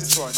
this one.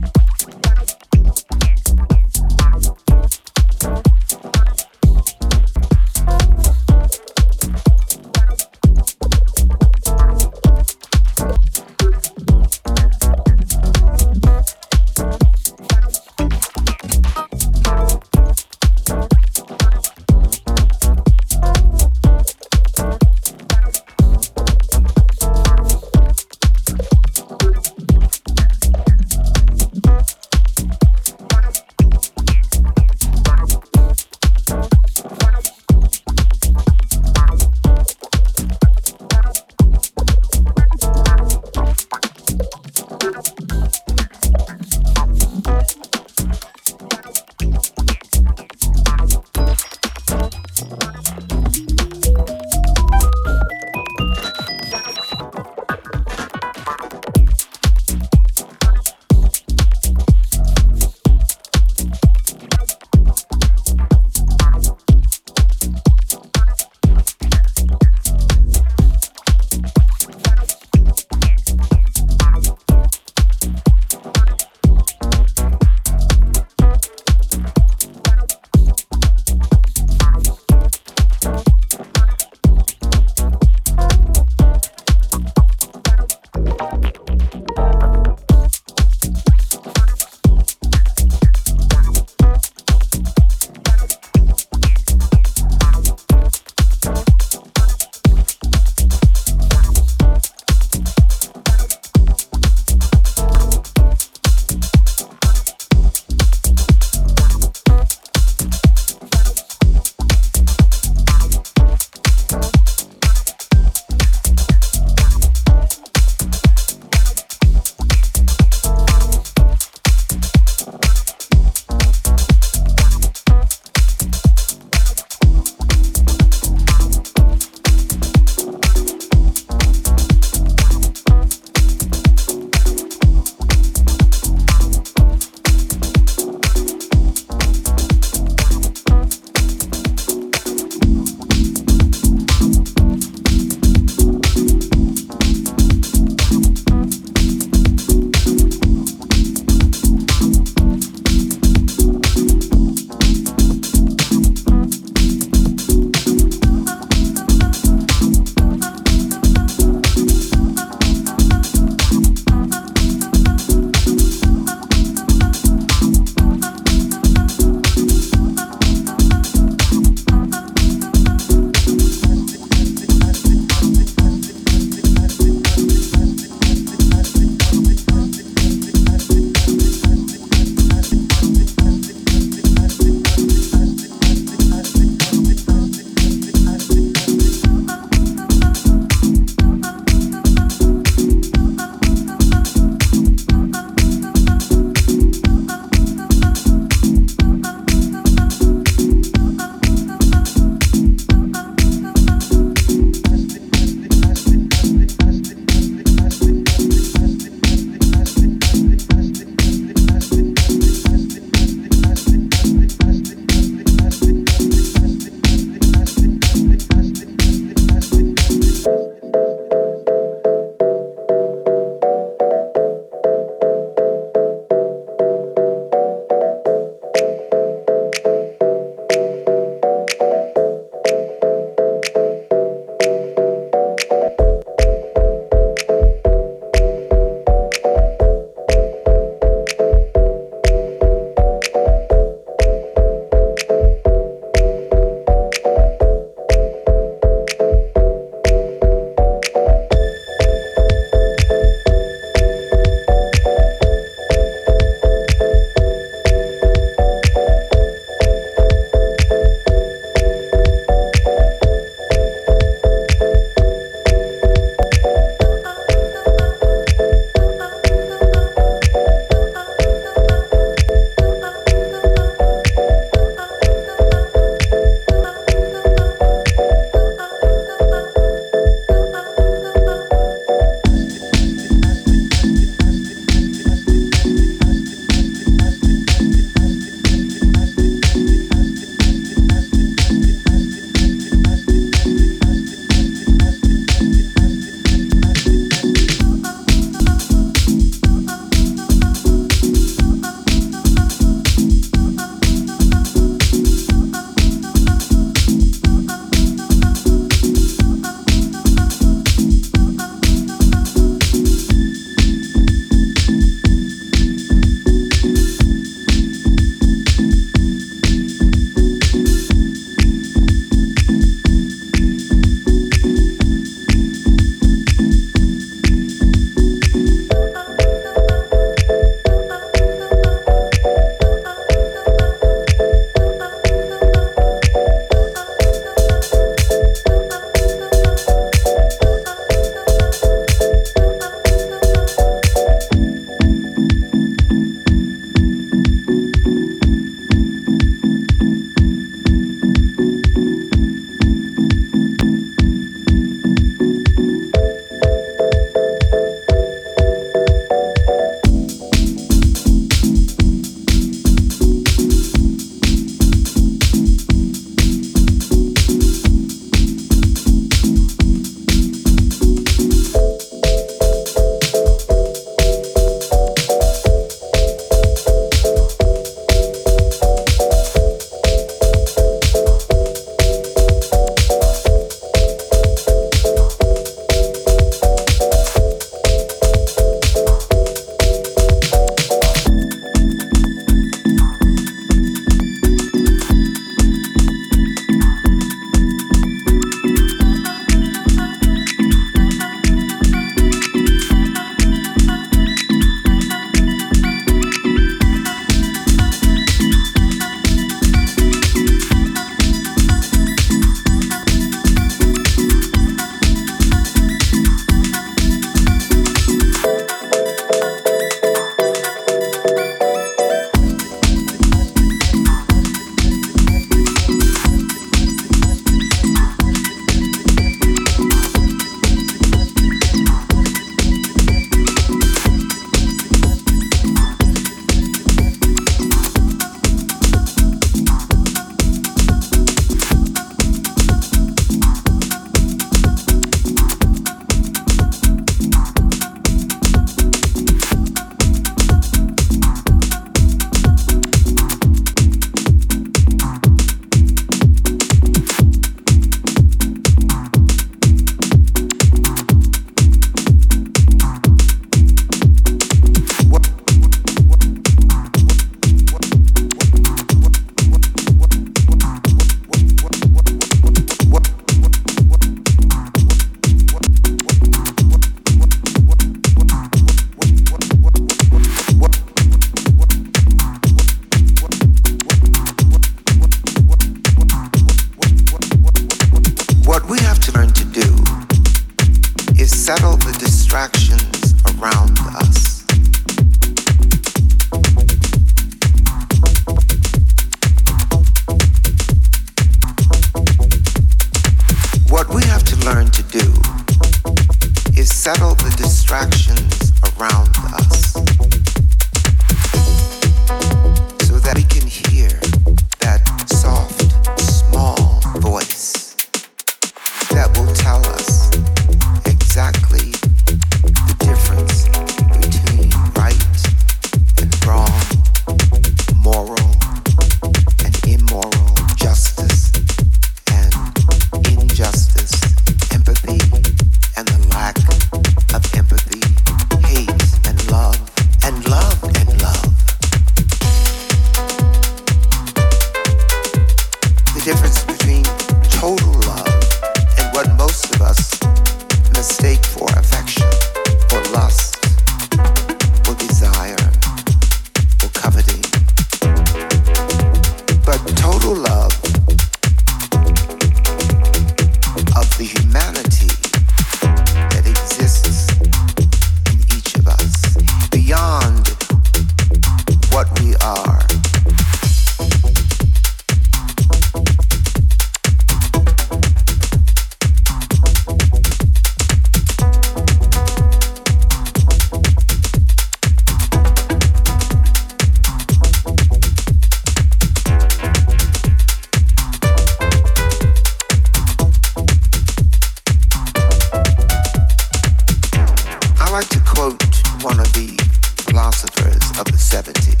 philosophers of the 70s,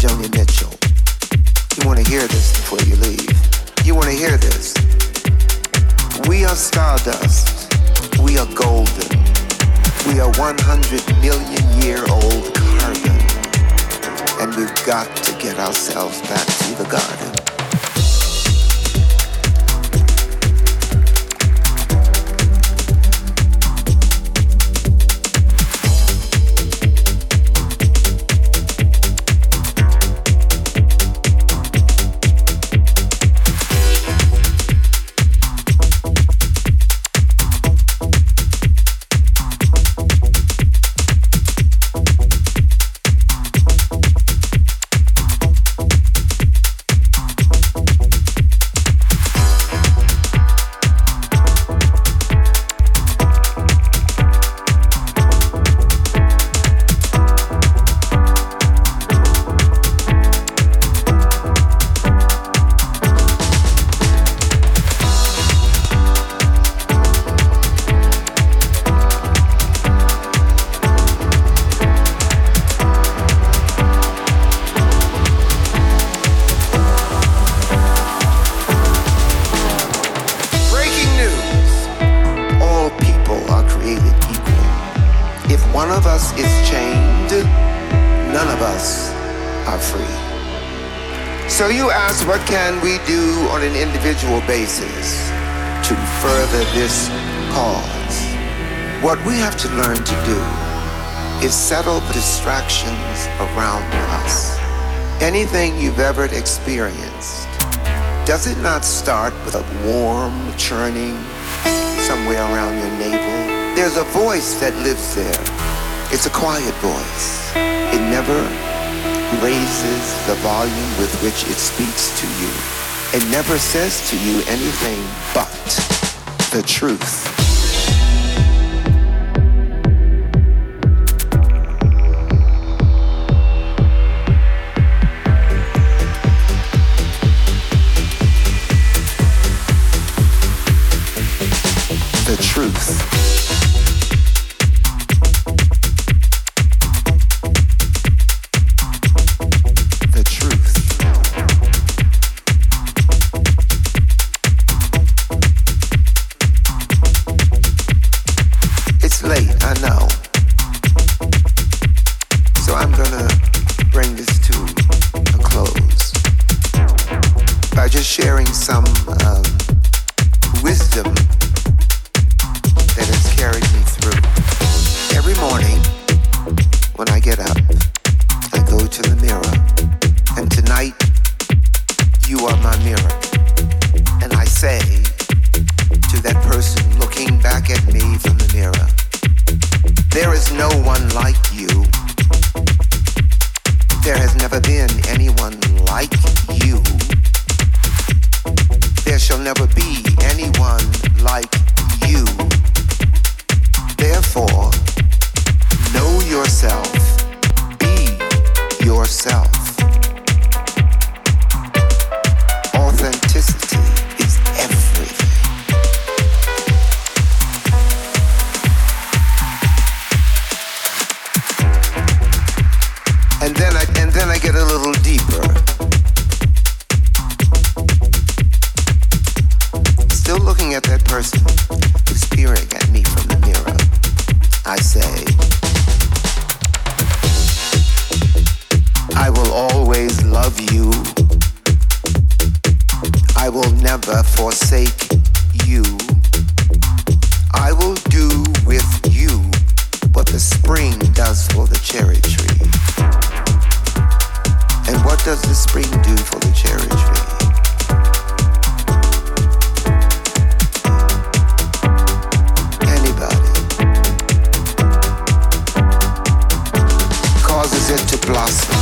Joni Mitchell. You want to hear this before you leave. You want to hear this. We are stardust. We are golden. We are 100 million year old carbon. And we've got to get ourselves back to the garden. Basis to further this cause. What we have to learn to do is settle the distractions around us. Anything you've ever experienced, does it not start with a warm churning somewhere around your navel? There's a voice that lives there. It's a quiet voice. It never raises the volume with which it speaks to you. It never says to you anything but the truth. Blossom.